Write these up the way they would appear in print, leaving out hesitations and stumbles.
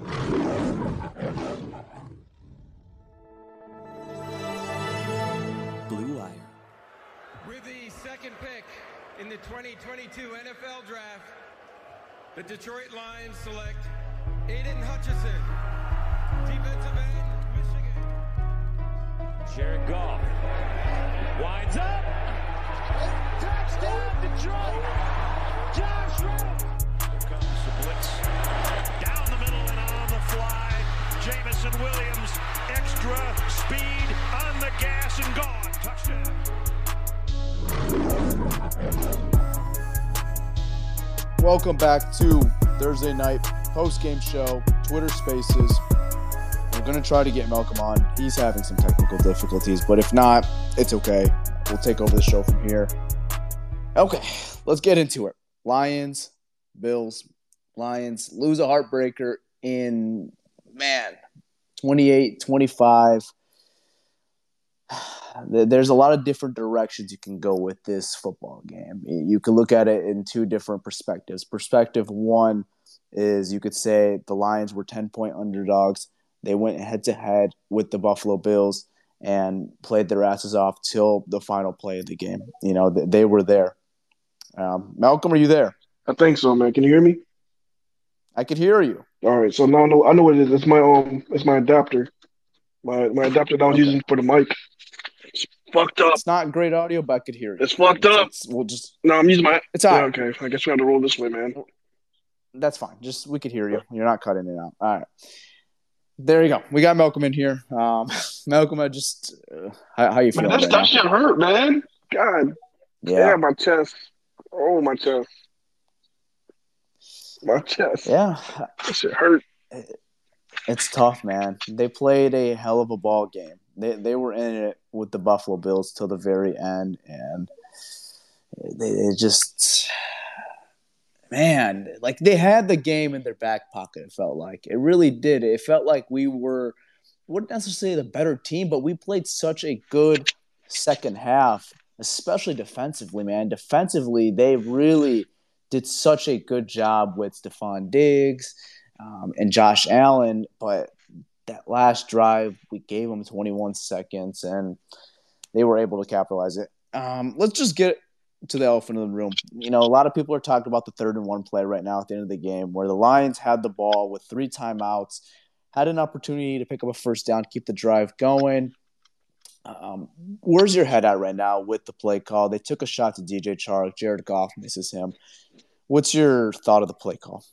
Blue Wire. With the second pick in the 2022 NFL Draft, the Detroit Lions select Aiden Hutchinson, defensive end, Michigan. Jared Goff winds up. Touchdown, Detroit. Josh Reynolds. Here comes the blitz. Down the middle and on the fly. Jamison Williams, extra speed on the gas and gone. Touchdown. Welcome back to Thursday night post-game show, Twitter Spaces. We're going to try to get Malcolm on. He's having some technical difficulties, but if not, it's okay. We'll take over the show from here. Okay, let's get into it. Lions, Bills, Lions lose a heartbreaker in, 28-25. There's a lot of different directions you can go with this football game. You can look at it in two different perspectives. Perspective one is you could say the Lions were 10-point underdogs. They went head-to-head with the Buffalo Bills and played their asses off till the final play of the game. You know, they were there. Malcolm, are you there? I think so, man. Can you hear me? I could hear you. All right. So now I know what it is. It's my adapter. My adapter that I was using for the mic. Fucked up. It's not great audio, but I could hear it. It's fucked up. No, I'm using my... It's all right. Yeah, okay, I guess we have to roll this way, man. That's fine. Just, we could hear you. You're not cutting it out. All right. There you go. We got Malcolm in here. Malcolm, I just... how you feeling? Man, that right shit hurt, man. God. Yeah. Damn, my chest. Oh, my chest. My chest. Yeah. That shit hurt. It's tough, man. They played a hell of a ball game. They were in it with the Buffalo Bills till the very end, and they just, man, like they had the game in their back pocket, it felt like. It really did. It felt like we weren't necessarily the better team, but we played such a good second half, especially defensively, man. Defensively, they really did such a good job with Stephon Diggs and Josh Allen, but that last drive, we gave them 21 seconds, and they were able to capitalize it. Let's just get to the elephant in the room. You know, a lot of people are talking about the 3rd-and-1 play right now at the end of the game where the Lions had the ball with 3 timeouts, had an opportunity to pick up a first down, keep the drive going. Where's your head at right now with the play call? They took a shot to DJ Chark. Jared Goff misses him. What's your thought of the play call?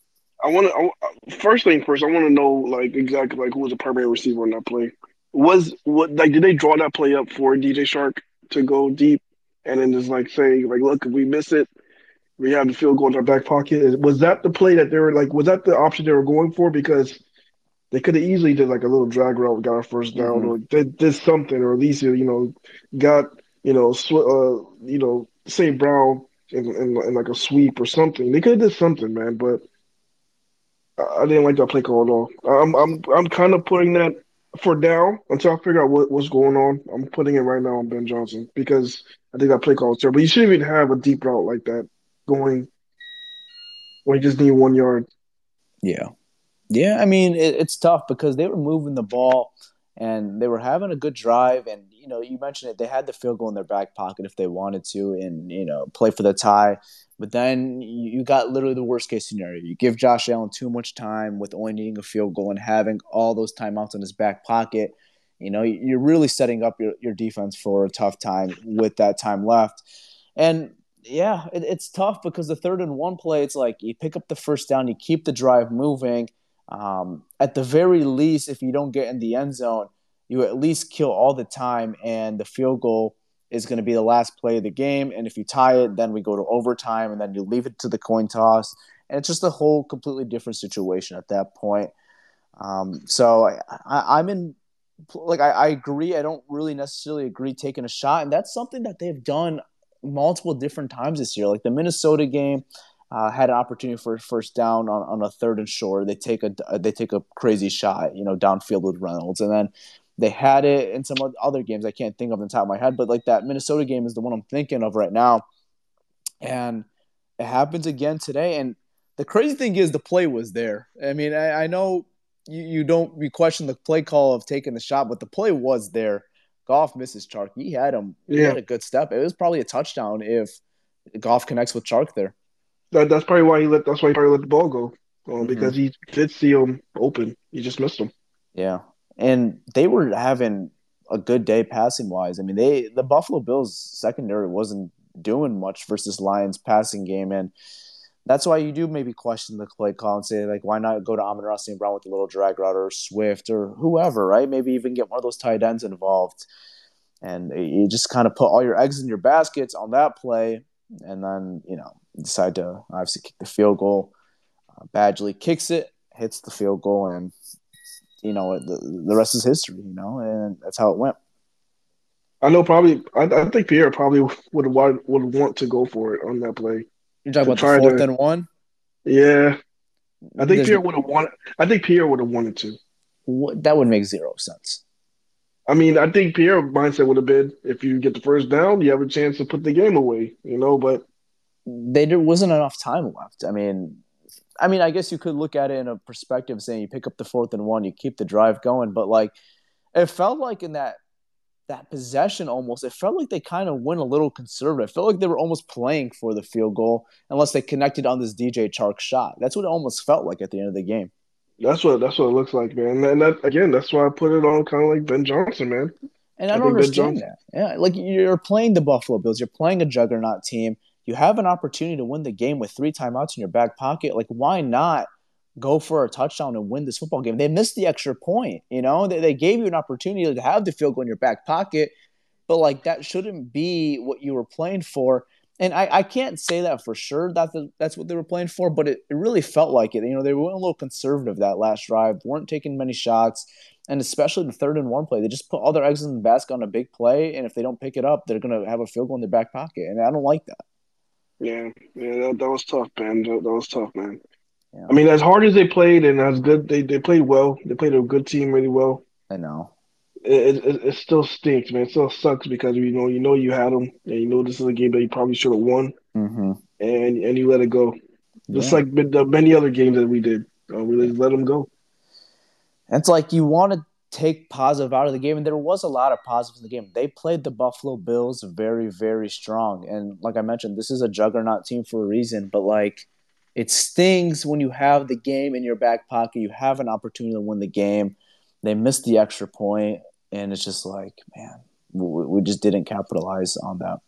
First thing first, I want to know, like, exactly, like, who was the primary receiver on that play? Did they draw that play up for DJ Chark to go deep and then just, like, saying, like, look, if we miss it, we have the field goal in our back pocket? Was that the play that they were, like, was that the option they were going for? Because they could have easily did, like, a little drag route, got a first down, or did something, or at least, you know, got, you know, St. Brown in, like, a sweep or something. They could have did something, man, but I didn't like that play call at all. I'm kind of putting that for down until I figure out what's going on. I'm putting it right now on Ben Johnson because I think that play call is terrible. You shouldn't even have a deep route like that going when you just need 1 yard. Yeah. Yeah, I mean, it's tough because they were moving the ball and they were having a good drive. And you know, you mentioned it, they had the field goal in their back pocket if they wanted to and, you know, play for the tie. But then you got literally the worst case scenario. You give Josh Allen too much time with only needing a field goal and having all those timeouts in his back pocket. You know, you're really setting up your defense for a tough time with that time left. And, yeah, it's tough because the 3rd and 1 play, it's like you pick up the first down, you keep the drive moving. At the very least, if you don't get in the end zone, you at least kill all the time, and the field goal is going to be the last play of the game. And if you tie it, then we go to overtime, and then you leave it to the coin toss. And it's just a whole completely different situation at that point. So I agree. I don't really necessarily agree taking a shot, and that's something that they've done multiple different times this year. Like the Minnesota game had an opportunity for a first down on a 3rd and short. They take a crazy shot, you know, downfield with Reynolds, and then they had it in some other games I can't think of on the top of my head. But like that Minnesota game is the one I'm thinking of right now, and it happens again today. And the crazy thing is the play was there. I mean, I know you question the play call of taking the shot, but the play was there. Goff misses Chark. He had him. He had a good step. It was probably a touchdown if Goff connects with Chark there. That's probably why he let the ball go because he did see him open. He just missed him. Yeah, and they were having a good day passing wise. I mean, the Buffalo Bills secondary wasn't doing much versus Lions passing game, and that's why you do maybe question the play call and say, like, why not go to Amon-Ra St. Brown with a little drag route or Swift or whoever, right? Maybe even get one of those tight ends involved. And you just kind of put all your eggs in your baskets on that play and then, you know, decide to obviously kick the field goal. Badgley kicks it, hits the field goal, and, you know, the rest is history, you know, and that's how it went. I know probably – I think Pierre probably would want to go for it on that play. You're talking about the 4th and 1? Yeah. I think Pierre would have wanted to. That would make zero sense. I mean, I think Pierre's mindset would have been, if you get the first down, you have a chance to put the game away, you know, but there wasn't enough time left. I mean, I guess you could look at it in a perspective saying you pick up the 4th and 1, you keep the drive going, but like it felt like in that possession almost, it felt like they kind of went a little conservative. It felt like they were almost playing for the field goal unless they connected on this DJ Chark shot. That's what it almost felt like at the end of the game. That's what it looks like, man. And that, again, that's why I put it on kind of like Ben Johnson, man. And I don't understand that. Yeah, like you're playing the Buffalo Bills. You're playing a juggernaut team. You have an opportunity to win the game with 3 timeouts in your back pocket. Like, why not go for a touchdown and win this football game? They missed the extra point, you know? They gave you an opportunity to have the field goal in your back pocket, but, like, that shouldn't be what you were playing for. And I can't say that for sure that's what they were playing for, but it really felt like it. You know, they went a little conservative that last drive, weren't taking many shots, and especially the 3rd and 1 play. They just put all their eggs in the basket on a big play, and if they don't pick it up, they're going to have a field goal in their back pocket, and I don't like that. Yeah, that was tough, man. That was tough, man. Yeah. I mean, as hard as they played and as good, they played well. They played a good team really well. I know. It still stinks, man. It still sucks because, you know you had them. And you know this is a game that you probably should have won. Mm-hmm. And you let it go. Just like the many other games that we did. We just let them go. It's like you want to take positive out of the game, and there was a lot of positives in the game. They played the Buffalo Bills very, very strong. And like I mentioned, this is a juggernaut team for a reason, but like, it stings when you have the game in your back pocket. You have an opportunity to win the game. They missed the extra point, and it's just like, man, we just didn't capitalize on that.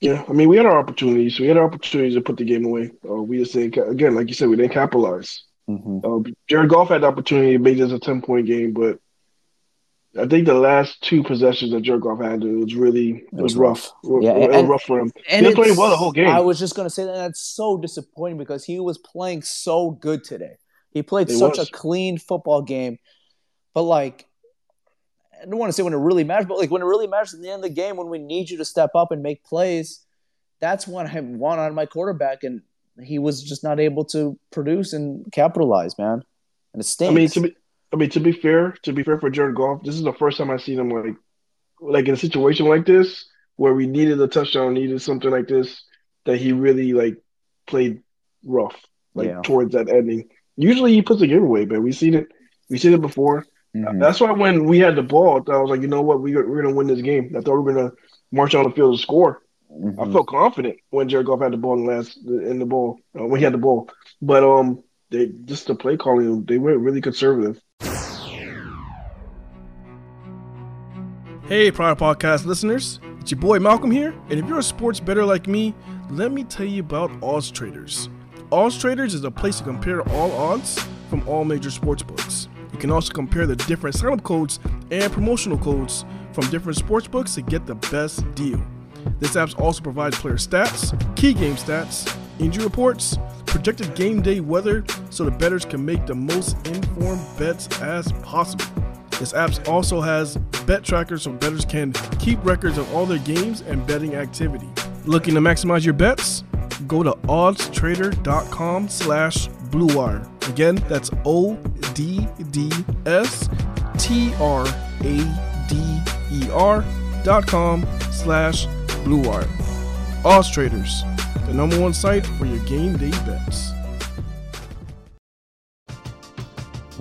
Yeah, I mean, we had our opportunities. We had our opportunities to put the game away. We just didn't, again, like you said, we didn't capitalize. Mm-hmm. Jared Goff had the opportunity to make this a 10-point game, but I think the last 2 possessions that Jared Goff had, it was rough. Yeah, it was rough for him. And he was playing well the whole game. I was just going to say that that's so disappointing because he was playing so good today. He played such a clean football game. But, like, I don't want to say when it really matters, but, like, when it really matters at the end of the game, when we need you to step up and make plays, that's when I want on my quarterback, and he was just not able to produce and capitalize, man. And it stinks. I mean, to be fair for Jared Goff, this is the first time I've seen him like in a situation like this where we needed a touchdown, needed something like this, that he really like played rough towards that ending. Usually he puts a giveaway, but we've seen it before. Mm-hmm. That's why when we had the ball, I was like, you know what, we're going to win this game. I thought we were going to march on the field and score. Mm-hmm. I felt confident when Jared Goff had the ball when he had the ball. But they just the play calling, they went really conservative. Hey, Pride Podcast listeners, it's your boy Malcolm here. And if you're a sports bettor like me, let me tell you about OddsTraders. OddsTraders is a place to compare all odds from all major sports books. You can also compare the different sign-up codes and promotional codes from different sports books to get the best deal. This app also provides player stats, key game stats, injury reports, projected game day weather, so the bettors can make the most informed bets as possible. This app also has bet trackers so bettors can keep records of all their games and betting activity. Looking to maximize your bets? Go to oddstrader.com/bluewire. Again, that's ODDSTRADER.com/BlueWire. OddsTraders, the number one site for your game day bets.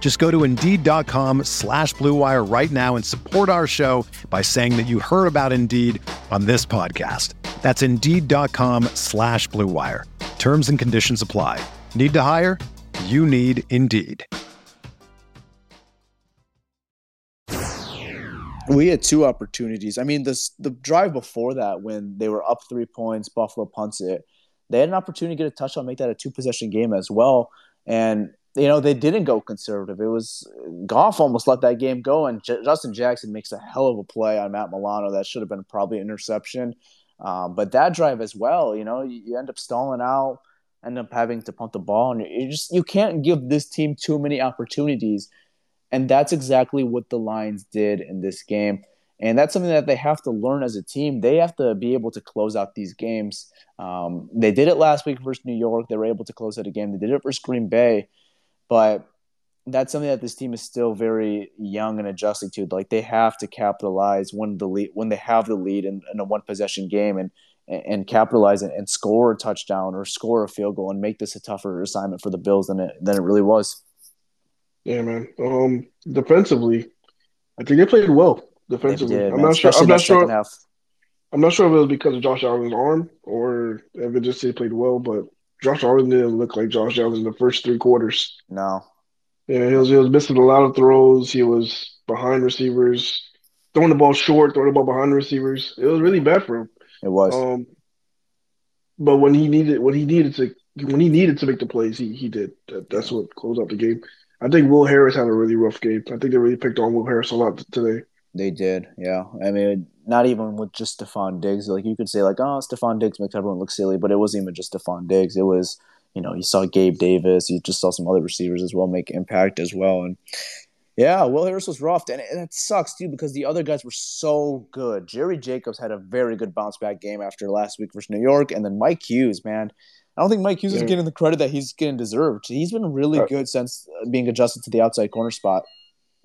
Just go to Indeed.com/BlueWire right now and support our show by saying that you heard about Indeed on this podcast. That's Indeed.com/BlueWire. Terms and conditions apply. Need to hire? You need Indeed. We had two opportunities. I mean, the drive before that, when they were up 3 points, Buffalo punts it. They had an opportunity to get a touchdown, make that a two-possession game as well. And, you know, they didn't go conservative. It was – Goff almost let that game go, and Justin Jackson makes a hell of a play on Matt Milano. That should have been probably an interception. But that drive as well, you know, you end up stalling out, end up having to punt the ball. And you can't give this team too many opportunities. And that's exactly what the Lions did in this game. And that's something that they have to learn as a team. They have to be able to close out these games. They did it last week versus New York. They were able to close out a game. They did it versus Green Bay. But that's something that this team is still very young and adjusting to. Like, they have to capitalize when they have the lead in a one-possession game and capitalize and score a touchdown or score a field goal and make this a tougher assignment for the Bills than it really was. Yeah, man. Defensively, I think they played well defensively. Did, I'm not sure if it was because of Josh Allen's arm or if it just they played well, but Josh Allen didn't look like Josh Allen in the first three quarters. No. Yeah, he was missing a lot of throws. He was behind receivers, throwing the ball short, throwing the ball behind receivers. It was really bad for him. It was. But when he needed to make the plays, he did. That's what closed out the game. I think Will Harris had a really rough game. I think they really picked on Will Harris a lot today. They did, yeah. I mean, not even with just Stephon Diggs. Like, you could say, like, oh, Stephon Diggs makes everyone look silly, but it wasn't even just Stephon Diggs. It was, you know, you saw Gabe Davis. You just saw some other receivers as well make impact as well. And, yeah, Will Harris was rough. And it sucks, too, because the other guys were so good. Jerry Jacobs had a very good bounce-back game after last week versus New York. And then Mike Hughes, man. I don't think Mike Hughes is getting the credit that he's getting deserved. He's been really good since being adjusted to the outside corner spot.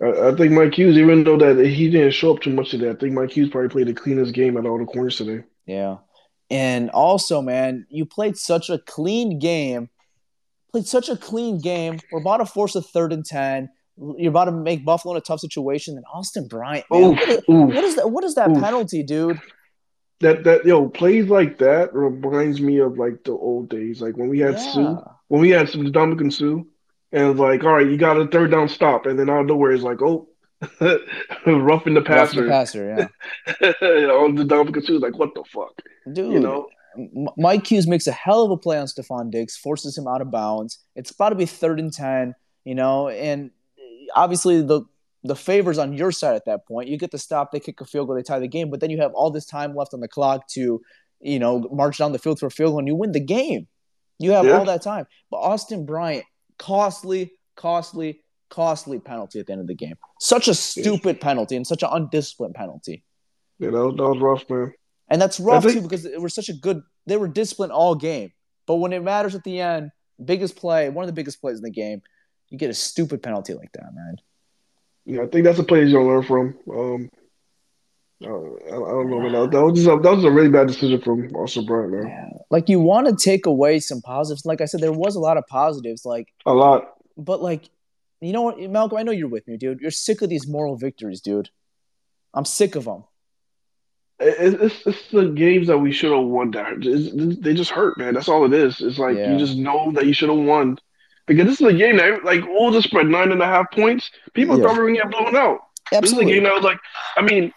I think Mike Hughes, even though that he didn't show up too much today, I think Mike Hughes probably played the cleanest game out of all the corners today. Yeah. And also, man, you played such a clean game. We're about to force a 3rd and 10. You're about to make Buffalo in a tough situation. Then Austin Bryant, man, what is that penalty, dude? That plays like that reminds me of like the old days, like when we had some Dominican Sue, and it's like, all right, you got a 3rd down stop, and then out of nowhere it's like, oh, roughing the passer, yeah. On the Dominican Sue, like what the fuck, dude? You know, Mike Hughes makes a hell of a play on Stephon Diggs, forces him out of bounds. It's about to be 3rd and 10, you know, and obviously the favor's on your side at that point. You get the stop, they kick a field goal, they tie the game, but then you have all this time left on the clock to, you know, march down the field for a field goal and you win the game. You have all that time. But Austin Bryant, costly penalty at the end of the game. Such a stupid penalty and such an undisciplined penalty. You know, that was rough, man. And that's rough, too, because it was such a good – they were disciplined all game. But when it matters at the end, biggest play, one of the biggest plays in the game, you get a stupid penalty like that, man. Yeah, I think that's a play you're going to learn from. I don't know. Man. That was a really bad decision from Austin Bryant, man. Yeah. Like, you want to take away some positives. Like I said, there was a lot of positives. Like a lot. But, like, you know what, Malcolm, I know you're with me, dude. You're sick of these moral victories, dude. I'm sick of them. It's the games that we should have won. They just hurt, man. That's all it is. It's like you just know that you should have won. Because this is a game that, like, we'll just spread 9.5 points. People thought we were going to get blown out. Absolutely. This is a game that was like, I mean,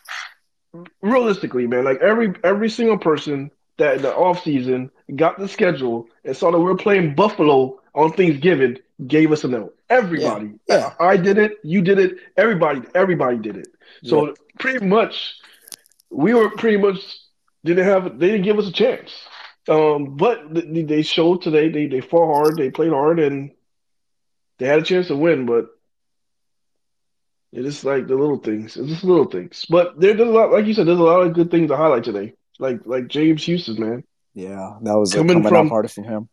realistically, man, like every single person that in the offseason got the schedule and saw that we were playing Buffalo on Thanksgiving gave us a note. Everybody. Yeah. I did it. You did it. Everybody did it. So pretty much – we were pretty much they didn't give us a chance. But they showed today they fought hard, they played hard, and they had a chance to win. But it is like the little things. It's just little things. But there's a lot, like you said, there's a lot of good things to highlight today. Like James Houston, man. Yeah, that was coming up hard for him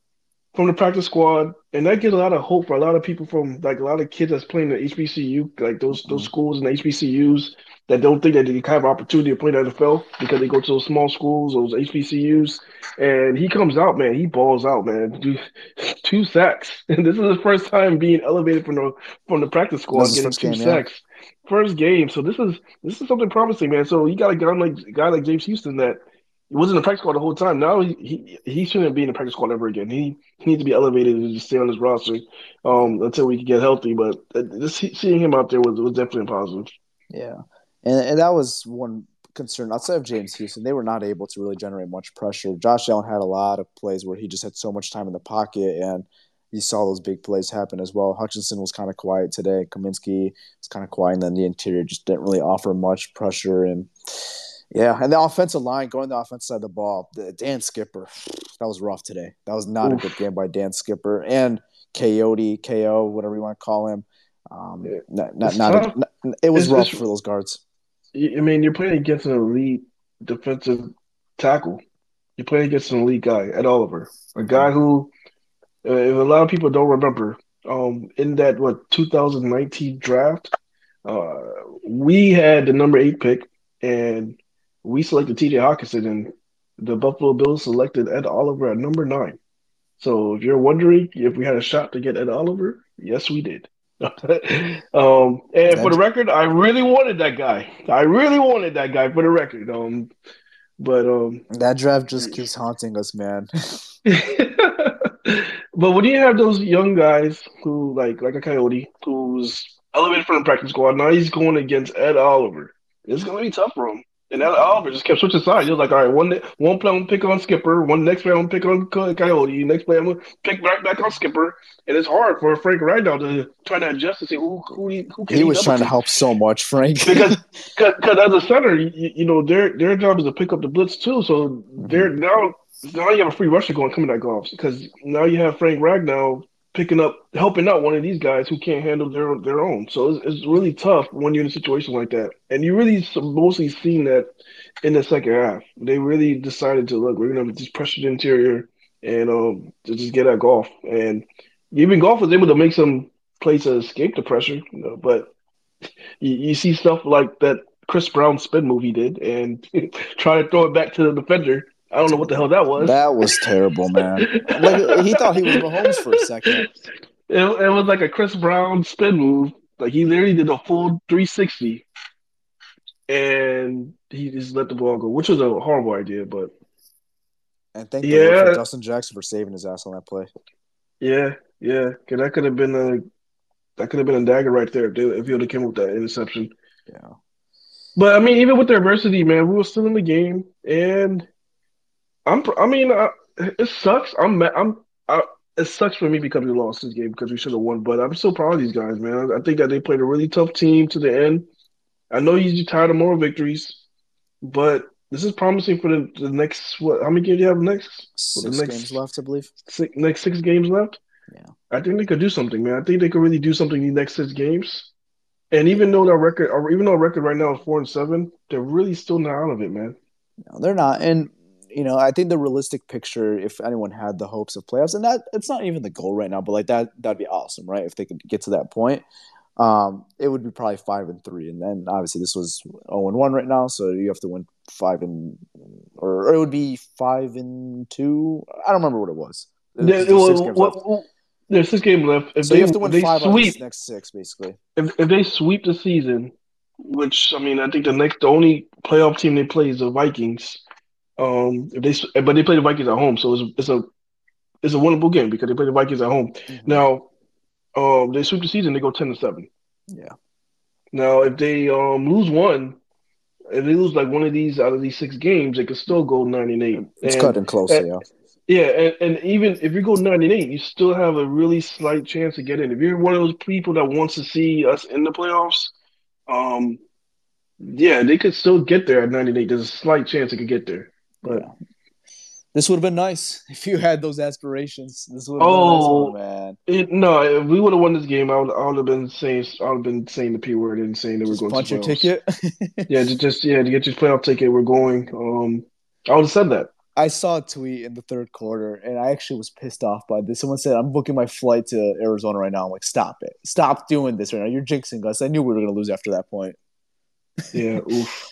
from the practice squad, and that gives a lot of hope for a lot of people from like a lot of kids that's playing at HBCU, like those schools and HBCUs. That don't think that they have an opportunity to play in the NFL because they go to those small schools, those HBCUs, and he comes out, man. He balls out, man. Dude, 2 sacks. And this is his first time being elevated from the practice squad, getting 2 sacks. First game. So this is something promising, man. So you got a guy like James Houston that was in the practice squad the whole time. Now he shouldn't be in the practice squad ever again. He needs to be elevated and just stay on his roster until we can get healthy. But just seeing him out there was definitely positive. Yeah. And that was one concern. Outside of James Houston, they were not able to really generate much pressure. Josh Allen had a lot of plays where he just had so much time in the pocket, and you saw those big plays happen as well. Hutchinson was kind of quiet today. Kaminsky was kind of quiet, and then the interior just didn't really offer much pressure. And, yeah, and the offensive line, going the offensive side of the ball, Dan Skipper, that was rough today. That was not a good game by Dan Skipper. And Kayode, KO, whatever you want to call him. It was rough for those guards. I mean, you're playing against an elite defensive tackle. You're playing against an elite guy, Ed Oliver, a guy who, if a lot of people don't remember, in that 2019 draft, we had the number 8 pick, and we selected TJ Hawkinson, and the Buffalo Bills selected Ed Oliver at number 9. So, if you're wondering if we had a shot to get Ed Oliver, yes, we did. And for the record, I really wanted that guy. For the record. But that draft just keeps haunting us, man. But when you have those young guys who like a Coyote who's elevated from the practice squad, now he's going against Ed Oliver. It's gonna be tough for him. And Ed Oliver just kept switching sides. He was like, all right, one play I'm gonna pick on Skipper, next play I'm gonna pick on Coyote, next play I'm gonna pick right back on Skipper. And it's hard for Frank right now to try to adjust and see who can. He was trying to help so much, Frank, because as a center, you know their job is to pick up the blitz too. So they're now you have a free rusher coming at Goff, because now you have Frank Ragnow helping out one of these guys who can't handle their own. So it's really tough when you're in a situation like that. And you really mostly seen that in the second half. They really decided to, look, we're going to just pressure the interior and just get at Goff. And even Goff was able to make some plays to escape the pressure. You know, but you see stuff like that Chris Brown spin move he did and try to throw it back to the defender. I don't know what the hell that was. That was terrible, man. Like, he thought he was Mahomes for a second. It was like a Chris Brown spin move. Like, he literally did a full 360, and he just let the ball go, which was a horrible idea. But and thank you for Justin Jackson for saving his ass on that play. Yeah, because that could have been a dagger right there if he would have came with that interception. Yeah, but I mean, even with their adversity, man, we were still in the game. And It sucks. It sucks for me because we lost this game because we should have won. But I'm so proud of these guys, man. I think that they played a really tough team to the end. I know you're tired of more victories, but this is promising for the next. What? How many games do you have next? Six games left, I believe. Six games left. Yeah. I think they could do something, man. I think they could really do something in the next six games. And even though our record right now is 4-7, they're really still not out of it, man. No, they're not. And I think the realistic picture, if anyone had the hopes of playoffs, and that it's not even the goal right now, but like that'd be awesome, right? If they could get to that point, it would be probably 5-3, and then obviously this was 0-1 right now, so you have to win 5 or it would be 5-2. I don't remember what it was. There's 6 games left. If so you have to win 5 out of the next 6, basically. If they sweep the season, which I think the only playoff team they play is the Vikings. But they play the Vikings at home, so it's a winnable game because they play the Vikings at home. Mm-hmm. Now, they sweep the season, they go 10-7. Yeah. Now, if they lose one, if they lose like one of these out of these 6 games, they could still go 9-8. It's cutting close, yeah. Yeah, and even if you go 9-8, you still have a really slight chance to get in. If you're one of those people that wants to see us in the playoffs, yeah, they could still get there at 9-8. There's a slight chance they could get there. But yeah. This would have been nice if you had those aspirations. This would have been nice, man. If we would have won this game, I would have been saying the P word and saying that we're going to punch your ticket. To get your playoff ticket. We're going. I would have said that. I saw a tweet in the third quarter, and I actually was pissed off by this. Someone said, "I'm booking my flight to Arizona right now." I'm like, "Stop it! Stop doing this right now. You're jinxing us." I knew we were going to lose after that point. Yeah. Oof.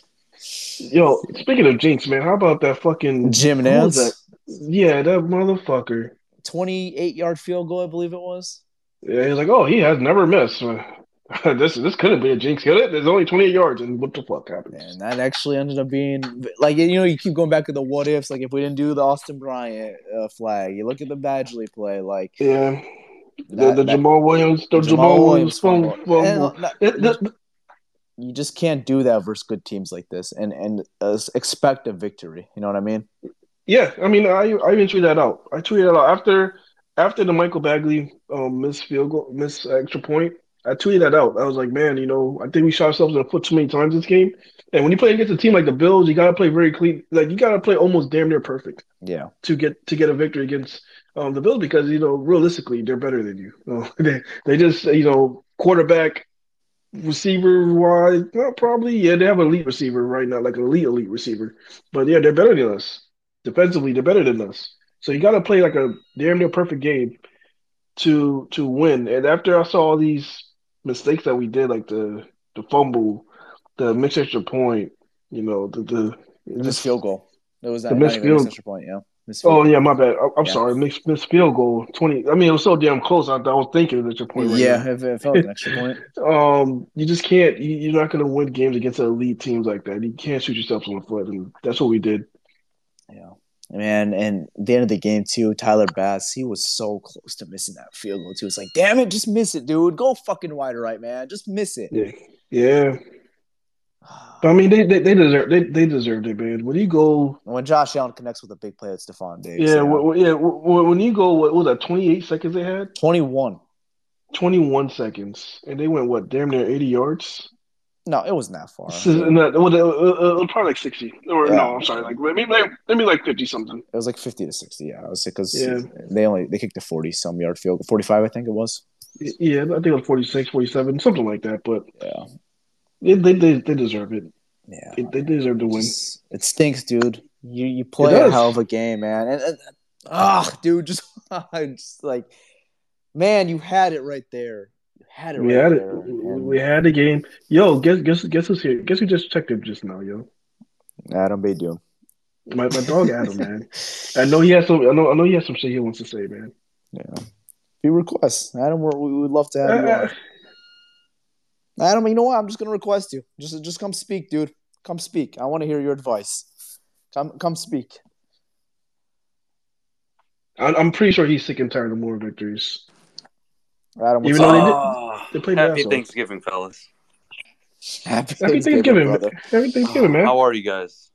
Yo, speaking of jinx, man, how about that fucking Jim Nance? Yeah, that motherfucker. 28-yard field goal, I believe it was. Yeah, he's like, oh, he has never missed. This couldn't be a jinx, could it? There's only 28 yards, and what the fuck happened? And that actually ended up being like you keep going back to the what ifs. Like if we didn't do the Austin Bryant flag, you look at the Badgley play, like yeah, the Jamal Williams. You just can't do that versus good teams like this and expect a victory. You know what I mean? Yeah, I even tweeted that out. I tweeted that out after the Michael Badgley missed extra point. I tweeted that out. I was like, man, I think we shot ourselves in the foot too many times this game. And when you play against a team like the Bills, you gotta play very clean. Like you gotta play almost damn near perfect. Yeah. To get a victory against the Bills because realistically they're better than you. They just quarterback, receiver wise, well, probably they have an elite receiver right now, like an elite receiver. But yeah, they're better than us. Defensively, they're better than us. So you gotta play like a damn near perfect game to win. And after I saw all these mistakes that we did, like the fumble, the missed extra point, the missed field goal. It was that missed extra point, yeah. My bad. I'm sorry. Missed field goal 20. It was so damn close. I was thinking it was extra point. Right now. It felt like an extra point. You just can't. You're not going to win games against elite teams like that. You can't shoot yourself in the foot, and that's what we did. Yeah. Man, and at the end of the game, too, Tyler Bass, he was so close to missing that field goal, too. It's like, damn it, just miss it, dude. Go fucking wide right, man. Just miss it. Yeah. But, they deserved it, man. When you go – when Josh Allen connects with a big play, it's Stephon Diggs. Yeah, when you go – what was that, 28 seconds they had? 21. 21 seconds. And they went, what, damn near 80 yards? No, it wasn't that far. It was probably like 60. Or yeah. No, I'm sorry. Like maybe like 50 something. It was like 50 to 60. Yeah, I was because they kicked a 40 some yard field, 45 I think it was. Yeah, I think it was 46, 47, something like that. But yeah, they deserve it. Yeah, they deserve to win. It stinks, dude. You play a hell of a game, man. And dude, just like, man, you had it right there. We had the game. Yo, guess who's here? Guess who just checked it just now, yo? Adam Badoom. My dog Adam, man. I know he has some shit he wants to say, man. Yeah. He requests. Adam, we would love to have you on. Adam, you know what? I'm just gonna request you. Just come speak, dude. Come speak. I want to hear your advice. Come speak. I'm pretty sure he's sick and tired of more victories. Adam, even though they played happy Thanksgiving, fellas. Happy Thanksgiving, brother. Happy Thanksgiving, man. How are you guys?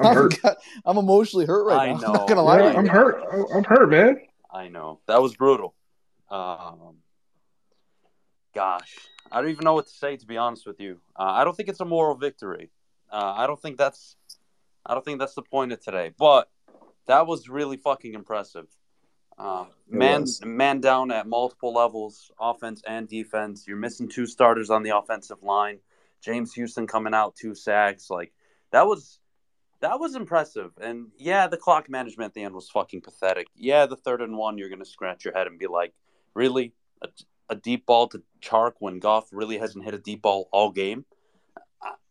I'm emotionally hurt right now. Know. I'm not gonna lie to you. I'm hurt, man. I know. That was brutal. Gosh. I don't even know what to say, to be honest with you. I don't think it's a moral victory. I don't think that's the point of today. But that was really fucking impressive. Man down at multiple levels, offense and defense. You're missing two starters on the offensive line. James Houston coming out, 2 sacks. Like, that was impressive. And, yeah, the clock management at the end was fucking pathetic. Yeah, the 3rd and 1, you're going to scratch your head and be like, really? A deep ball to Chark when Goff really hasn't hit a deep ball all game?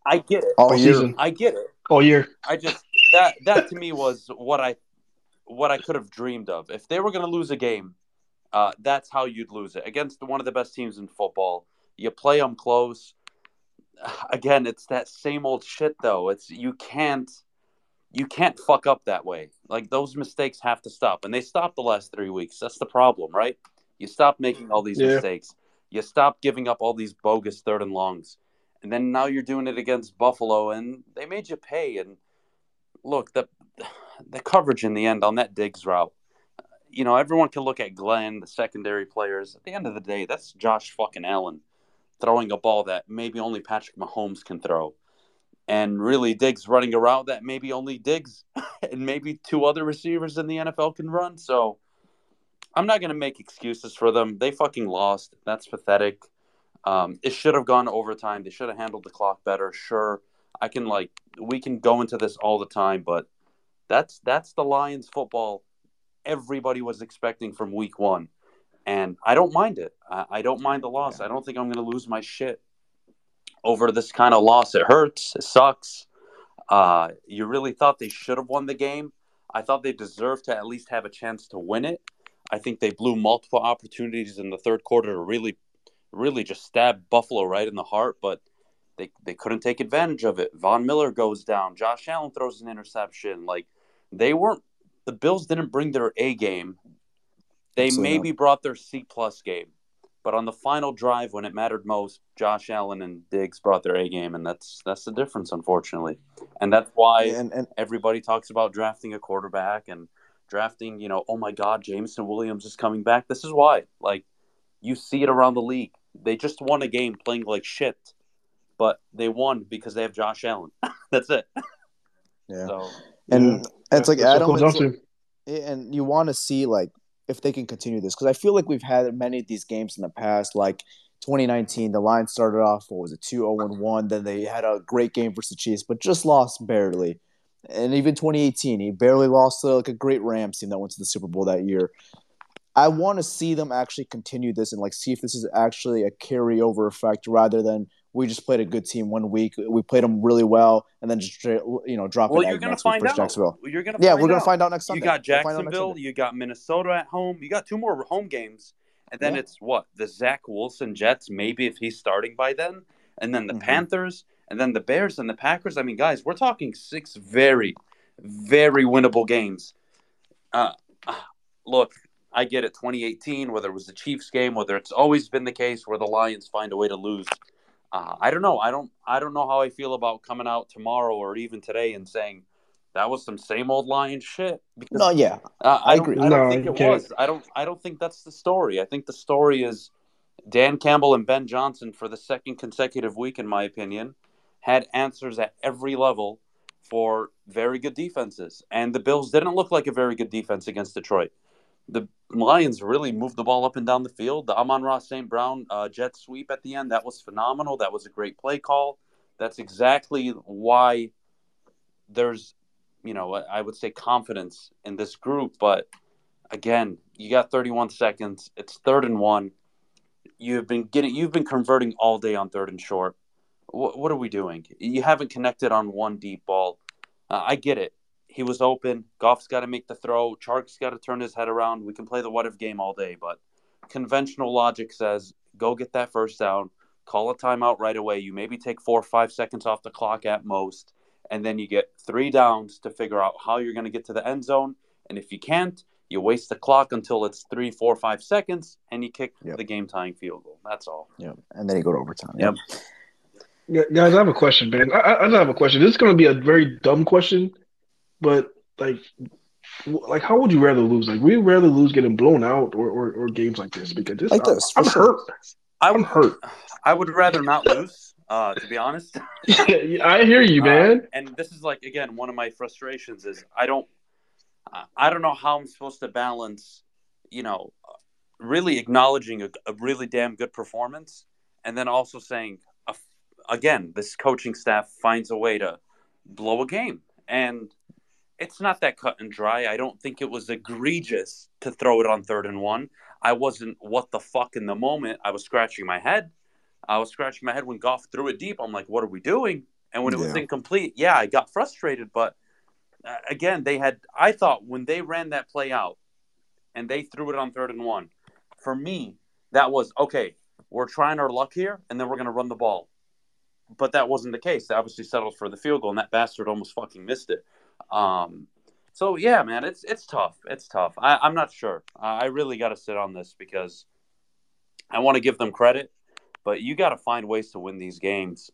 I get it. All year. I get it. All year. I just – that to me was what I could have dreamed of. If they were going to lose a game, that's how you'd lose it. Against one of the best teams in football, you play them close. Again, it's that same old shit, though. It's you can't fuck up that way. Like, those mistakes have to stop. And they stopped the last 3 weeks. That's the problem, right? You stop making all these mistakes. You stop giving up all these bogus 3rd and longs. And then now you're doing it against Buffalo, and they made you pay. And look, the coverage in the end on that Diggs route, you know, everyone can look at Glenn, the secondary players. At the end of the day, that's Josh fucking Allen throwing a ball that maybe only Patrick Mahomes can throw. And really, Diggs running a route that maybe only Diggs and maybe 2 other receivers in the NFL can run. So I'm not going to make excuses for them. They fucking lost. That's pathetic. It should have gone to overtime. They should have handled the clock better. Sure, we can go into this all the time, but that's the Lions football everybody was expecting from week 1. And I don't mind it. I don't mind the loss. I don't think I'm going to lose my shit over this kind of loss. It hurts. It sucks. You really thought they should have won the game. I thought they deserved to at least have a chance to win it. I think they blew multiple opportunities in the 3rd quarter to really just stab Buffalo right in the heart, but they couldn't take advantage of it. Von Miller goes down. Josh Allen throws an interception. Like, the Bills didn't bring their A game. They maybe brought their C-plus game, but on the final drive when it mattered most, Josh Allen and Diggs brought their A game, and that's the difference, unfortunately. And that's why everybody talks about drafting a quarterback and drafting, you know, oh my God, Jamison Williams is coming back. This is why. Like, you see it around the league. They just won a game playing like shit, but they won because they have Josh Allen. That's it. Yeah. So, and it's like Adam, and you want to see, like, if they can continue this, because I feel like we've had many of these games in the past. Like 2019, the Lions started off, 2-0-1, then they had a great game versus the Chiefs, but just lost barely. And even 2018, he barely lost to like a great Rams team that went to the Super Bowl that year. I want to see them actually continue this and like see if this is actually a carryover effect rather than we just played a good team 1 week, we played them really well, and then just drop it. Well, you're going to find out. We're going to find out next Sunday. You got Jacksonville, you got Minnesota at home, you got 2 more home games, and then it's what, the Zach Wilson Jets, maybe if he's starting by then, and then the Panthers, and then the Bears and the Packers. I mean, guys, we're talking 6 very, very winnable games. Look, I get it. 2018, whether it was the Chiefs game, whether it's always been the case where the Lions find a way to lose. I don't know. I don't know how I feel about coming out tomorrow or even today and saying that was some same old Lions shit. Because, I agree. I don't think it was. I don't think that's the story. I think the story is Dan Campbell and Ben Johnson for the 2nd consecutive week, in my opinion, had answers at every level for very good defenses, and the Bills didn't look like a very good defense against Detroit. The Lions really moved the ball up and down the field. The Amon-Ra St. Brown jet sweep at the end, that was phenomenal. That was a great play call. That's exactly why there's, I would say confidence in this group. But, again, you got 31 seconds. It's 3rd and 1. You've been converting all day on 3rd and short. What are we doing? You haven't connected on 1 deep ball. I get it. He was open. Goff's got to make the throw. Chark's got to turn his head around. We can play the what-if game all day, but conventional logic says go get that 1st down, call a timeout right away. You maybe take 4 or 5 seconds off the clock at most, and then you get 3 downs to figure out how you're going to get to the end zone. And if you can't, you waste the clock until it's 3, 4, 5 seconds, and you kick the game-tying field goal. That's all. Yep. And then you go to overtime. Yep. Guys, I have a question, man. I just have a question. This is going to be a very dumb question, but like how would you rather lose? Like, we rather lose getting blown out or games like this, because this, like this, I'm hurt. I'm hurt. I would rather not lose, to be honest. Yeah, I hear you, man. And this is like, again, one of my frustrations is I don't know how I'm supposed to balance, really acknowledging a really damn good performance, and then also saying, again, this coaching staff finds a way to blow a game. And it's not that cut and dry. I don't think it was egregious to throw it on 3rd and 1. I wasn't what the fuck in the moment. I was scratching my head. When Goff threw it deep. I'm like, what are we doing? And when it was incomplete, I got frustrated. But again, I thought when they ran that play out and they threw it on 3rd and 1, for me, that was, okay, we're trying our luck here, and then we're going to run the ball. But that wasn't the case. They obviously settled for the field goal, and that bastard almost fucking missed it. So, yeah, man, it's tough. It's tough. I'm not sure. I really got to sit on this because I want to give them credit, but you got to find ways to win these games.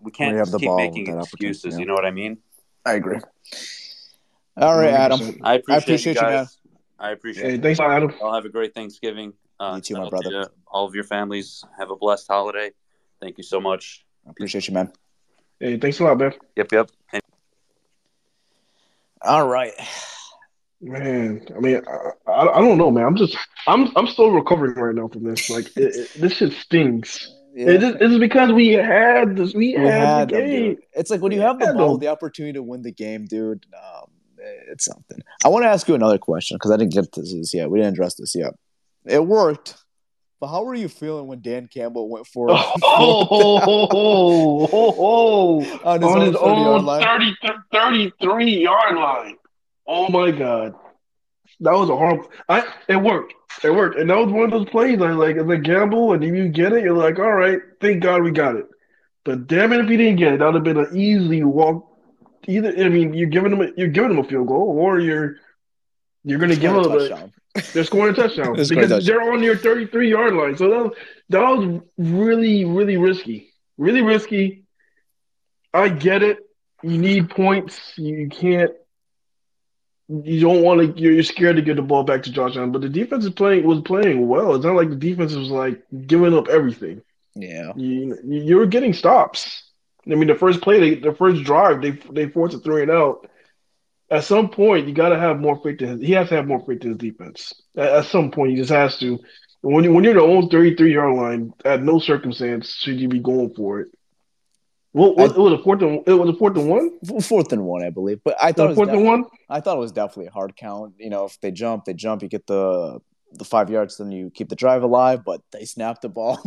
We can't just keep making excuses. Yeah. You know what I mean? I agree. All right, Adam. I appreciate you guys. I appreciate it. Thanks, Adam. I'll have a great Thanksgiving. You too, my brother. All of your families, have a blessed holiday. Thank you so much. I appreciate you, man. Hey, thanks a lot, man. Yep. All right, man. I mean, I don't know, man. I'm still recovering right now from this. Like, this shit stings. Yeah. It's because we had the game. It's like when you have the ball, the opportunity to win the game, dude. It's something. I want to ask you another question because I didn't get this yet. We didn't address this yet. It worked. But how were you feeling when Dan Campbell went for on his own 33-yard line? Oh, my God. That was a horrible – it worked. It worked. And that was one of those plays. It's a gamble, and if you get it, you're like, all right, thank God we got it. But damn it, if you didn't get it, that would have been an easy walk. You're giving them a field goal, or you're going to give them a touchdown. They're scoring a touchdown because they're on your 33-yard line. So that was really, really risky. Really risky. I get it. You need points. You can't – you don't want to – you're scared to get the ball back to Josh Allen. But the defense was playing well. It's not like the defense was, like, giving up everything. Yeah. You were getting stops. I mean, the first drive, they forced a 3-and-out. At some point, you got to have more faith he has to have more faith in his defense. At some point, he just has to. When you're the own 33-yard line, at no circumstance should you be going for it. Well, it was a 4th and 1. 4th and 1, I believe. But I thought it was 4th and 1. I thought it was definitely a hard count. If they jump. You get the 5 yards, then you keep the drive alive. But they snapped the ball.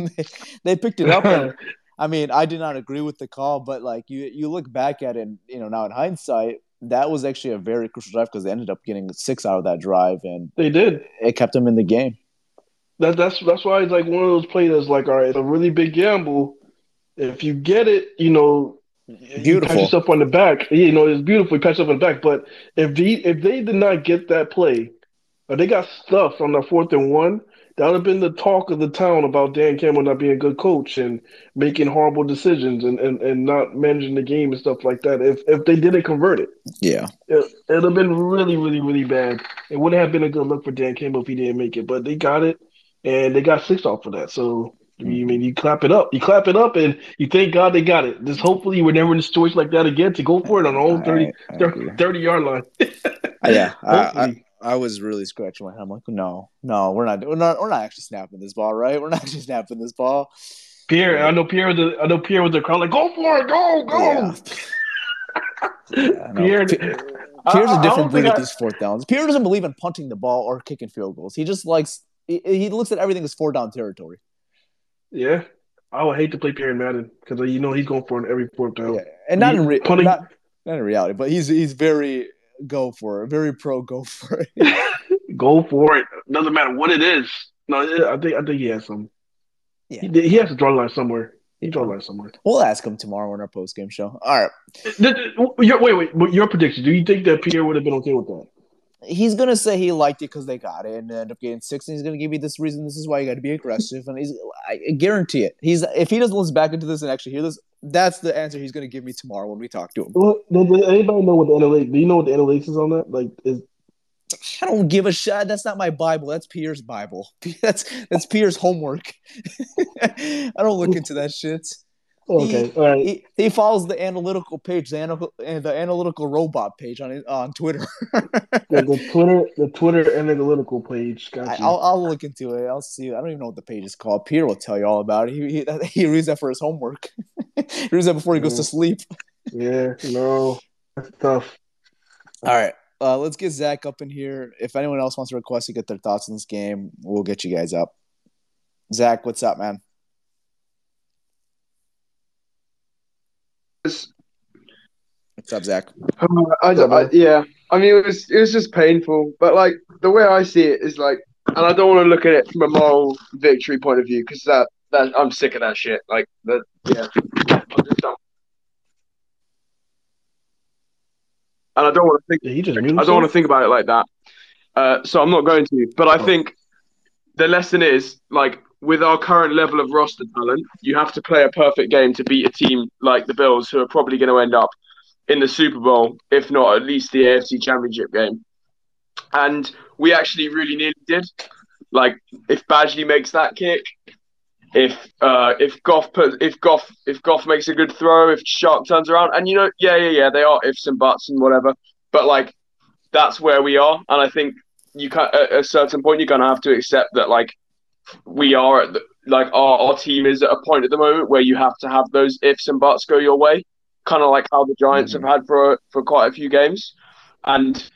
They picked it up. And, I mean, I did not agree with the call, but like you look back at it, now in hindsight. That was actually a very crucial drive because they ended up getting 6 out of that drive, and they did. It kept them in the game. That's why it's like one of those plays that's like, all right, it's a really big gamble. If you get it, you catch yourself on the back. It's beautiful. You catch yourself on the back. But if they did not get that play, or they got stuffed on the 4th and 1, that would have been the talk of the town about Dan Campbell not being a good coach and making horrible decisions and not managing the game and stuff like that. If they didn't convert it, it would have been really, really, really bad. It wouldn't have been a good look for Dan Campbell if he didn't make it. But they got it, and they got 6 off of that. So you clap it up, and you thank God they got it. Just hopefully we're never in a situation like that again to go for it on our own 30-yard line. Yeah. I was really scratching my head. I'm like, no, we're not actually snapping this ball, right? We're not actually snapping this ball. Pierre, I know Pierre was the crowd like, go for it, go. Yeah. Pierre's a different breed at these 4th downs. Pierre doesn't believe in punting the ball or kicking field goals. He just likes. He looks at everything as 4-down territory. Yeah, I would hate to play Pierre in Madden because he's going for it every 4th down, and not in reality, but he's very. Go for it. Very pro. Go for it. Go for it. Doesn't matter what it is. No, I think he has some. Yeah, he has to draw a line somewhere. He draws a line somewhere. We'll ask him tomorrow on our post game show. All right. Wait. Your prediction? Do you think that Pierre would have been okay with that? He's gonna say he liked it because they got it and ended up getting 6, and he's gonna give you this reason. This is why you got to be aggressive. And he's, I guarantee it. If he doesn't listen back into this and actually hear this, that's the answer he's going to give me tomorrow when we talk to him. Well, does anybody know what the analytics? Do you know what the analytics is on that? Like, I don't give a shit. That's not my Bible. That's Pierre's Bible. That's Pierre's homework. I don't look into that shit. Okay, all right. He follows the analytical page, the analytical robot page on Twitter. the Twitter analytical page. Gotcha. I'll look into it. I'll see. I don't even know what the page is called. Pierre will tell you all about it. He reads that for his homework. He reads that before he goes to sleep. Yeah, no, that's tough. All right, let's get Zach up in here. If anyone else wants to request to get their thoughts on this game, we'll get you guys up. Zach, what's up, man? What's up, Zach? I mean, it was just painful, but like the way I see it is like, and I don't want to look at it from a moral victory point of view because that I'm sick of that shit. Like that, yeah, I'm just done. And I don't want to think. About it like that. So I'm not going to. But I think the lesson is like, with our current level of roster talent, you have to play a perfect game to beat a team like the Bills, who are probably going to end up in the Super Bowl, if not at least the AFC Championship game. And we actually really nearly did. Like, if Badgley makes that kick, if Goff makes a good throw, if Chark turns around, and they are ifs and buts and whatever. But like, that's where we are, and I think you can at a certain point you're going to have to accept that like. We are at our team is at a point at the moment where you have to have those ifs and buts go your way, kind of like how the Giants have had for quite a few games. And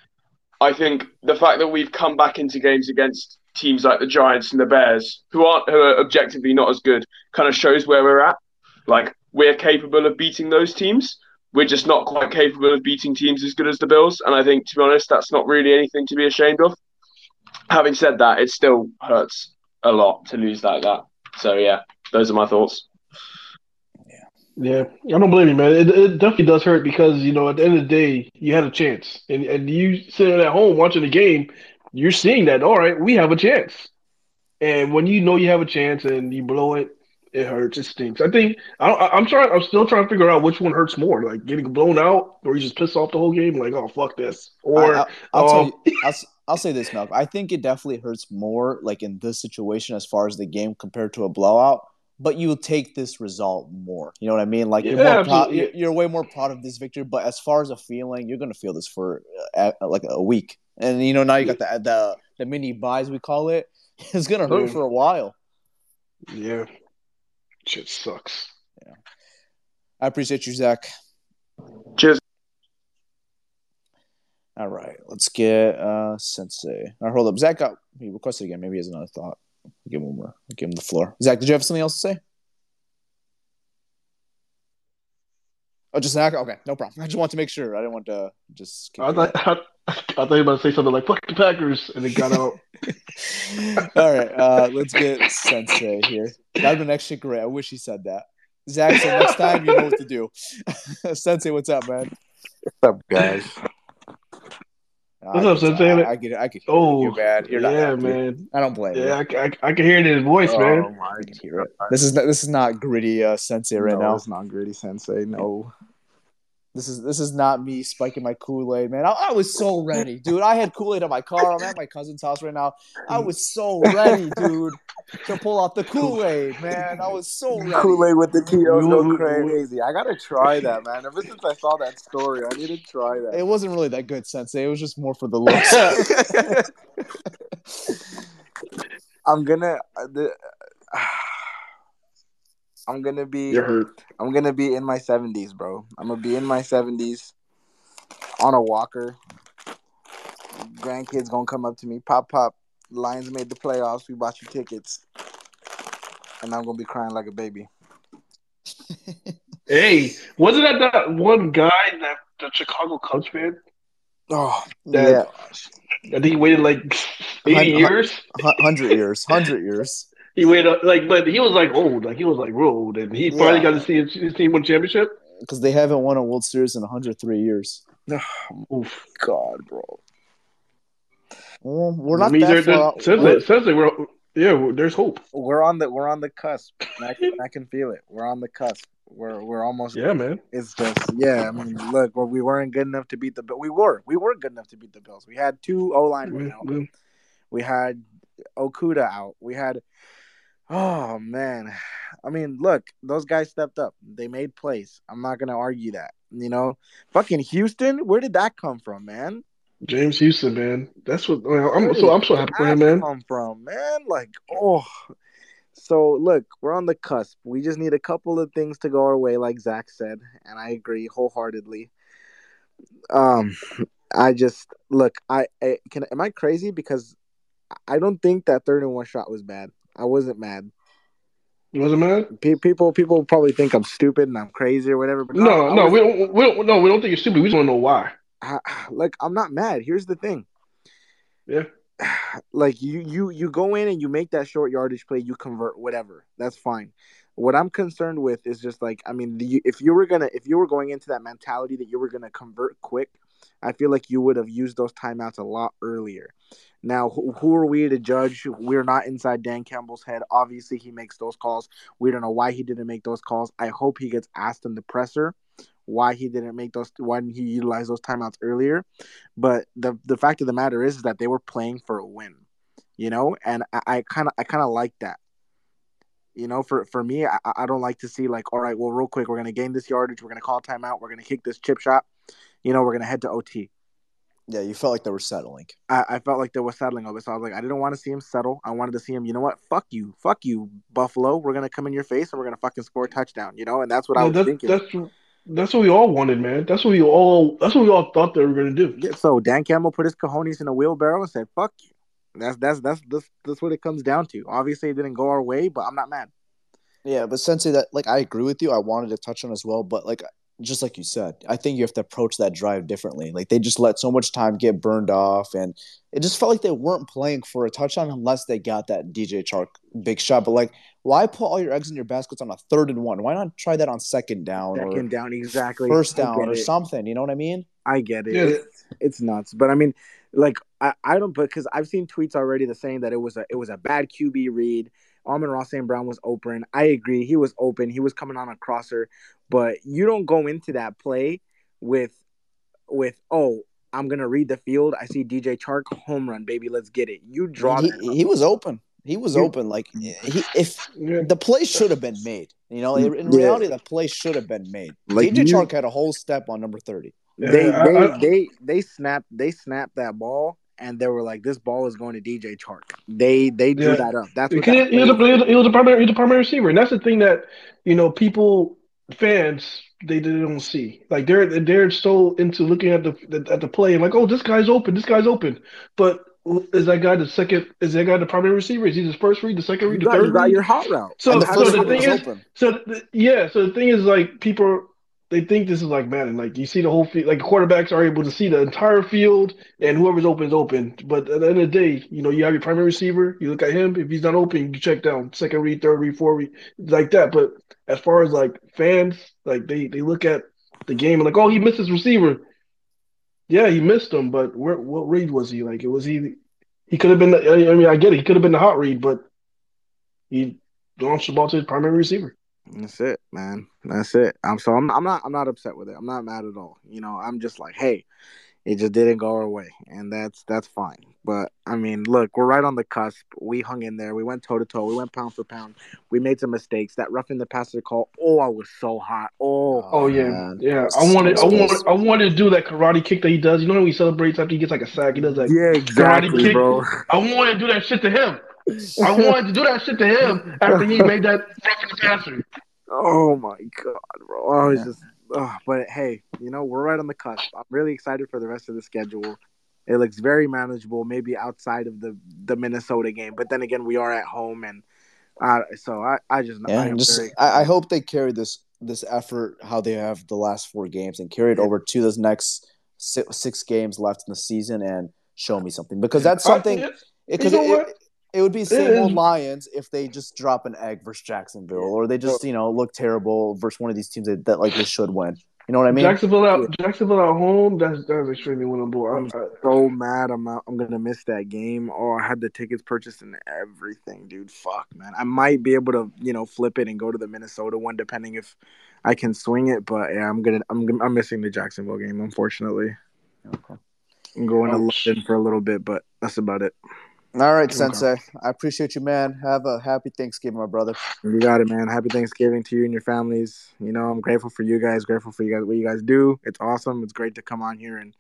I think the fact that we've come back into games against teams like the Giants and the Bears, who are objectively not as good, kind of shows where we're at. Like, we're capable of beating those teams. We're just not quite capable of beating teams as good as the Bills. And I think, to be honest, that's not really anything to be ashamed of. Having said that, it still hurts a lot to lose like that. So, yeah, those are my thoughts. Yeah, I don't blame you, man. It definitely does hurt because, you know, at the end of the day, you had a chance. And you sitting at home watching the game, you're seeing that, all right, we have a chance. And when you know you have a chance and you blow it, it hurts. It stinks. I think I'm still trying to figure out which one hurts more, like getting blown out or you just piss off the whole game, like, oh, fuck this. Or I'll say this, Malcolm. I think it definitely hurts more, like in this situation, as far as the game compared to a blowout. But you will take this result more. You know what I mean? Like you're way more proud of this victory. But as far as a feeling, you're gonna feel this for like a week, and you know now you got the mini buys we call it. It's gonna hurt for a while. Yeah, shit sucks. Yeah, I appreciate you, Zach. Cheers. All right, let's get Sensei. All right, hold up. Zach got – he requested again. Maybe he has another thought. Give him the floor. Zach, did you have something else to say? Oh, just Zach? Okay, no problem. I just want to make sure. I didn't want to just – I thought you were about to say something like, fuck the Packers, and it got out. All right, let's get Sensei here. That would have been extra great. I wish he said that. Zach, so next time you know what to do. Sensei, what's up, man? What's up, guys? What's up, Sensei? I get it. I can hear you, man. You're not happy, man. I don't blame you. Yeah, I can hear it in his voice, man. I can hear it. This is not gritty Sensei right now. It's not gritty Sensei. No, this is not me spiking my Kool-Aid, man. I was so ready, dude. I had Kool-Aid in my car. I'm at my cousin's house right now. I was so ready, dude, to pull out the Kool-Aid, man. I was so ready. Kool-Aid with the T.O.'s go crazy. I got to try that, man. Ever since I saw that story, I need to try that. It wasn't really that good, Sensei. It was just more for the looks. I'm going to be in my 70s, bro. I'm going to be in my 70s on a walker. Grandkids going to come up to me. Pop, pop. Lions made the playoffs. We bought you tickets. And I'm going to be crying like a baby. Hey, wasn't that one guy that the Chicago Cubs fan? Oh, that, yeah. I think he waited like 80 years. 100 years. He waited but he was old, he was real old, and he finally got to see his team win championship because they haven't won a World Series in 103 years. Oh God, bro. Well, we're not that far. Since we're Yeah, there's hope. We're on the cusp. I can feel it. We're on the cusp. We're almost. Yeah, man. It's just yeah. I mean, look, well, we weren't good enough to beat the Bills. We were good enough to beat the Bills. We had two O linemen out. We had Okuda out. We had. Oh man, I mean, look, those guys stepped up. They made plays. I'm not gonna argue that. You know, fucking Houston. Where did that come from, man? James Houston, man. That's what I'm so happy for him, man. Come from, man. Like, oh. So look, we're on the cusp. We just need a couple of things to go our way, like Zach said, and I agree wholeheartedly. I just look. Am I crazy? Because I don't think that 3rd and 1 shot was bad. I wasn't mad. You wasn't mad? People probably think I'm stupid and I'm crazy or whatever. But we don't think you're stupid. We just want to know why. I'm not mad. Here's the thing. Yeah. Like you go in and you make that short yardage play. You convert whatever. That's fine. What I'm concerned with is just like if you were going into that mentality that you were gonna convert quick, I feel like you would have used those timeouts a lot earlier. Now, who are we to judge? We're not inside Dan Campbell's head. Obviously, he makes those calls. We don't know why he didn't make those calls. I hope he gets asked in the presser why didn't he utilize those timeouts earlier. But the fact of the matter is that they were playing for a win, you know, and I kind of like that. You know, for me, I don't like to see like, all right, well, real quick, we're going to gain this yardage. We're going to call timeout. We're going to kick this chip shot. You know, we're going to head to OT. Yeah, you felt like they were settling. I felt like they were settling over. So I was like, I didn't want to see him settle. I wanted to see him, you know what? Fuck you, Buffalo. We're going to come in your face and we're going to fucking score a touchdown, you know? And that's what I was thinking. That's what we all wanted, man. That's what we all thought they were going to do. Yeah, so Dan Campbell put his cojones in a wheelbarrow and said, fuck you. That's what it comes down to. Obviously, it didn't go our way, but I'm not mad. Yeah, but Sensei, that, like, I agree with you. I wanted to touch on as well, but, like, just like you said, I think you have to approach that drive differently. Like, they just let so much time get burned off, and it just felt like they weren't playing for a touchdown unless they got that DJ Chark big shot. But, like, why put all your eggs in your baskets on a 3rd and 1? Why not try that on 2nd down? Second down, exactly. 1st down or something, you know what I mean? I get it. Yeah. It's nuts. But, I mean, like, I don't – because I've seen tweets already that's saying that it was a bad QB read. Amon-Ra St. Brown was open. I agree. He was open. He was coming on a crosser. But you don't go into that play with I'm going to read the field. I see DJ Chark, home run, baby. Let's get it. You draw that. He was open. He was open. Like, the play should have been made. You know, in reality, the play should have been made. Like, DJ Chark had a whole step on number 30. Yeah, they snapped that ball. And they were like, this ball is going to DJ Chark. They drew that up. That's what that he was the primary receiver. And that's the thing that, you know, fans, they don't see. Like, they're so into looking at the play and like, oh, this guy's open. But is that guy the second? Is that guy the primary receiver? Is he the 1st read, the 2nd read, the 3rd read? You got your hot route. So the thing is, like, people, they think this is like Madden. Like, you see the whole field. Like, quarterbacks are able to see the entire field, and whoever's open is open. But at the end of the day, you know, you have your primary receiver. You look at him. If he's not open, you check down 2nd read, 3rd read, 4th read, like that. But as far as, like, fans, like, they look at the game and like, oh, he missed his receiver. Yeah, he missed him. But what read was he? Like, it was he. He could have been. I mean, I get it. He could have been the hot read, but he launched the ball to his primary receiver. That's it, man. That's it. I'm not upset with it. I'm not mad at all. You know, I'm just like, hey, it just didn't go our way, and that's fine. But I mean, look, we're right on the cusp. We hung in there. We went toe to toe. We went pound for pound. We made some mistakes. That roughing the passer call. Oh, I was so hot. Oh yeah, man. Yeah. I wanted to do that karate kick that he does. You know when he celebrates after he gets like a sack, he does like karate kick, bro. I wanted to do that shit to him. I wanted to do that shit to him after he made that fucking passer. Oh my god, bro! I was just, but hey, you know we're right on the cusp. I'm really excited for the rest of the schedule. It looks very manageable, maybe outside of the Minnesota game, but then again, we are at home, and I hope they carry this effort how they have the last 4 games and carry it over to those next 6 games left in the season and show me something because that's something. It would be same old Lions if they just drop an egg versus Jacksonville, or they just, you know, look terrible versus one of these teams that like they should win. You know what I mean? Jacksonville at home, that's extremely winnable. I'm so mad I'm going to miss that game. Oh, I had the tickets purchased and everything, dude. Fuck, man. I might be able to, flip it and go to the Minnesota one, depending if I can swing it. But, yeah, I'm missing the Jacksonville game, unfortunately. Okay. I'm going to London for a little bit, but that's about it. All right, Sensei. I appreciate you, man. Have a happy Thanksgiving, my brother. You got it, man. Happy Thanksgiving to you and your families. I'm grateful for you guys, what you guys do. It's awesome. It's great to come on here and,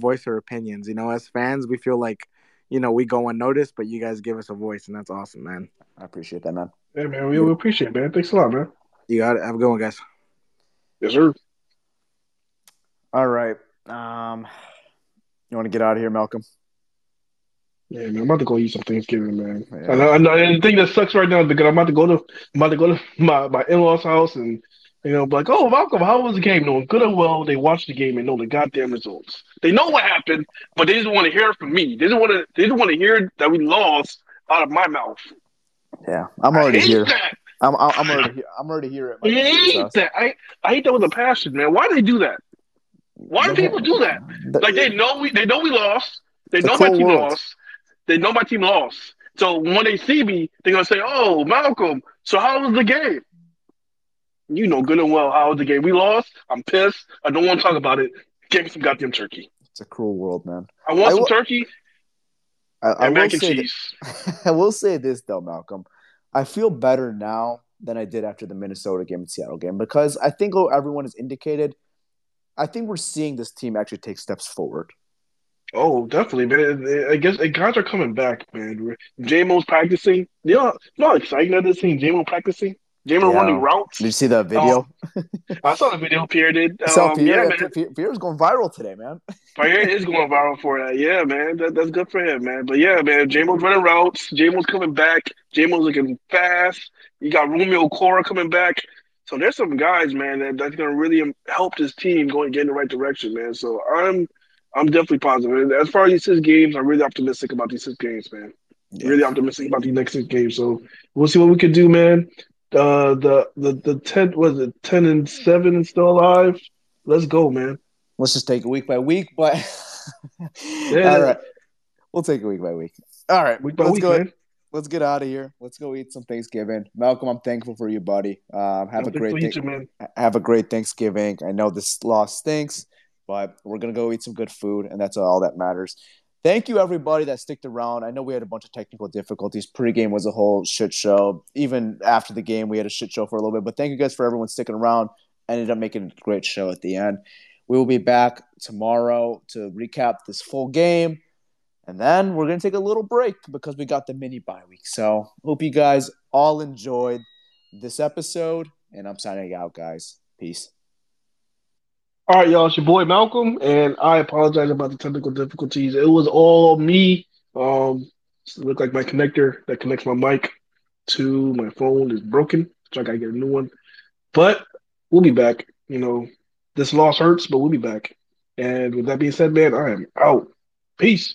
voice our opinions. As fans, we feel like, we go unnoticed, but you guys give us a voice, and that's awesome, man. I appreciate that, man. Hey, man, we appreciate it, man. Thanks a lot, man. You got it. Have a good one, guys. Yes, sir. All right. You want to get out of here, Malcolm? Yeah, man, I'm about to go eat some Thanksgiving, man. Yeah. And the thing that sucks right now is because I'm about to go to my in-laws' house and, like, oh, Malcolm, how was the game? No, good and well, they watched the game and know the goddamn results. They know what happened, but they just want to hear it from me. They just want to hear that we lost out of my mouth. Yeah, I'm already here. I'm already here. I hate that. I hate that with a passion, man. Why do they do that? Why do people do that? They know we lost. They know my team lost. They know my team lost. So when they see me, they're going to say, oh, Malcolm, so how was the game? You know good and well how was the game. We lost. I'm pissed. I don't want to talk about it. Give me some goddamn turkey. It's a cruel world, man. I want some turkey and mac and cheese. I will say this, though, Malcolm. I feel better now than I did after the Minnesota game and Seattle game because I think everyone has indicated, I think we're seeing this team actually take steps forward. Oh, definitely, man. I guess guys are coming back, man. J-Mo's practicing. Not exciting that this thing. J-Mo practicing. J-Mo running routes. Did you see that video? I saw the video Pierre did. Pierre's going viral today, man. Pierre is going viral for that. Yeah, man. That's good for him, man. But, yeah, man, J-Mo's running routes. J-Mo's coming back. J-Mo's looking fast. You got Romeo Cora coming back. So there's some guys, man, that's going to really help this team get in the right direction, man. So I'm definitely positive. And as far as these 6 games, I'm really optimistic about these 6 games, man. Yes. Really optimistic about these next 6 games. So we'll see what we can do, man. The 10 was it 10-7 is still alive. Let's go, man. Let's just take it week by week, but yeah. All right, we'll take it week by week. All right, let's go. Let's get out of here. Let's go eat some Thanksgiving. Malcolm, I'm thankful for you, buddy. Have a great Thanksgiving. I know this loss stinks, but we're going to go eat some good food, and that's all that matters. Thank you, everybody, that sticked around. I know we had a bunch of technical difficulties. Pre-game was a whole shit show. Even after the game, we had a shit show for a little bit. But thank you guys for everyone sticking around. Ended up making a great show at the end. We will be back tomorrow to recap this full game. And then we're going to take a little break because we got the mini bye week. So hope you guys all enjoyed this episode. And I'm signing out, guys. Peace. All right, y'all, it's your boy Malcolm, and I apologize about the technical difficulties. It was all me. It looked like my connector that connects my mic to my phone is broken, so I got to get a new one. But we'll be back. This loss hurts, but we'll be back. And with that being said, man, I am out. Peace.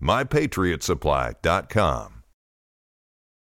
MyPatriotSupply.com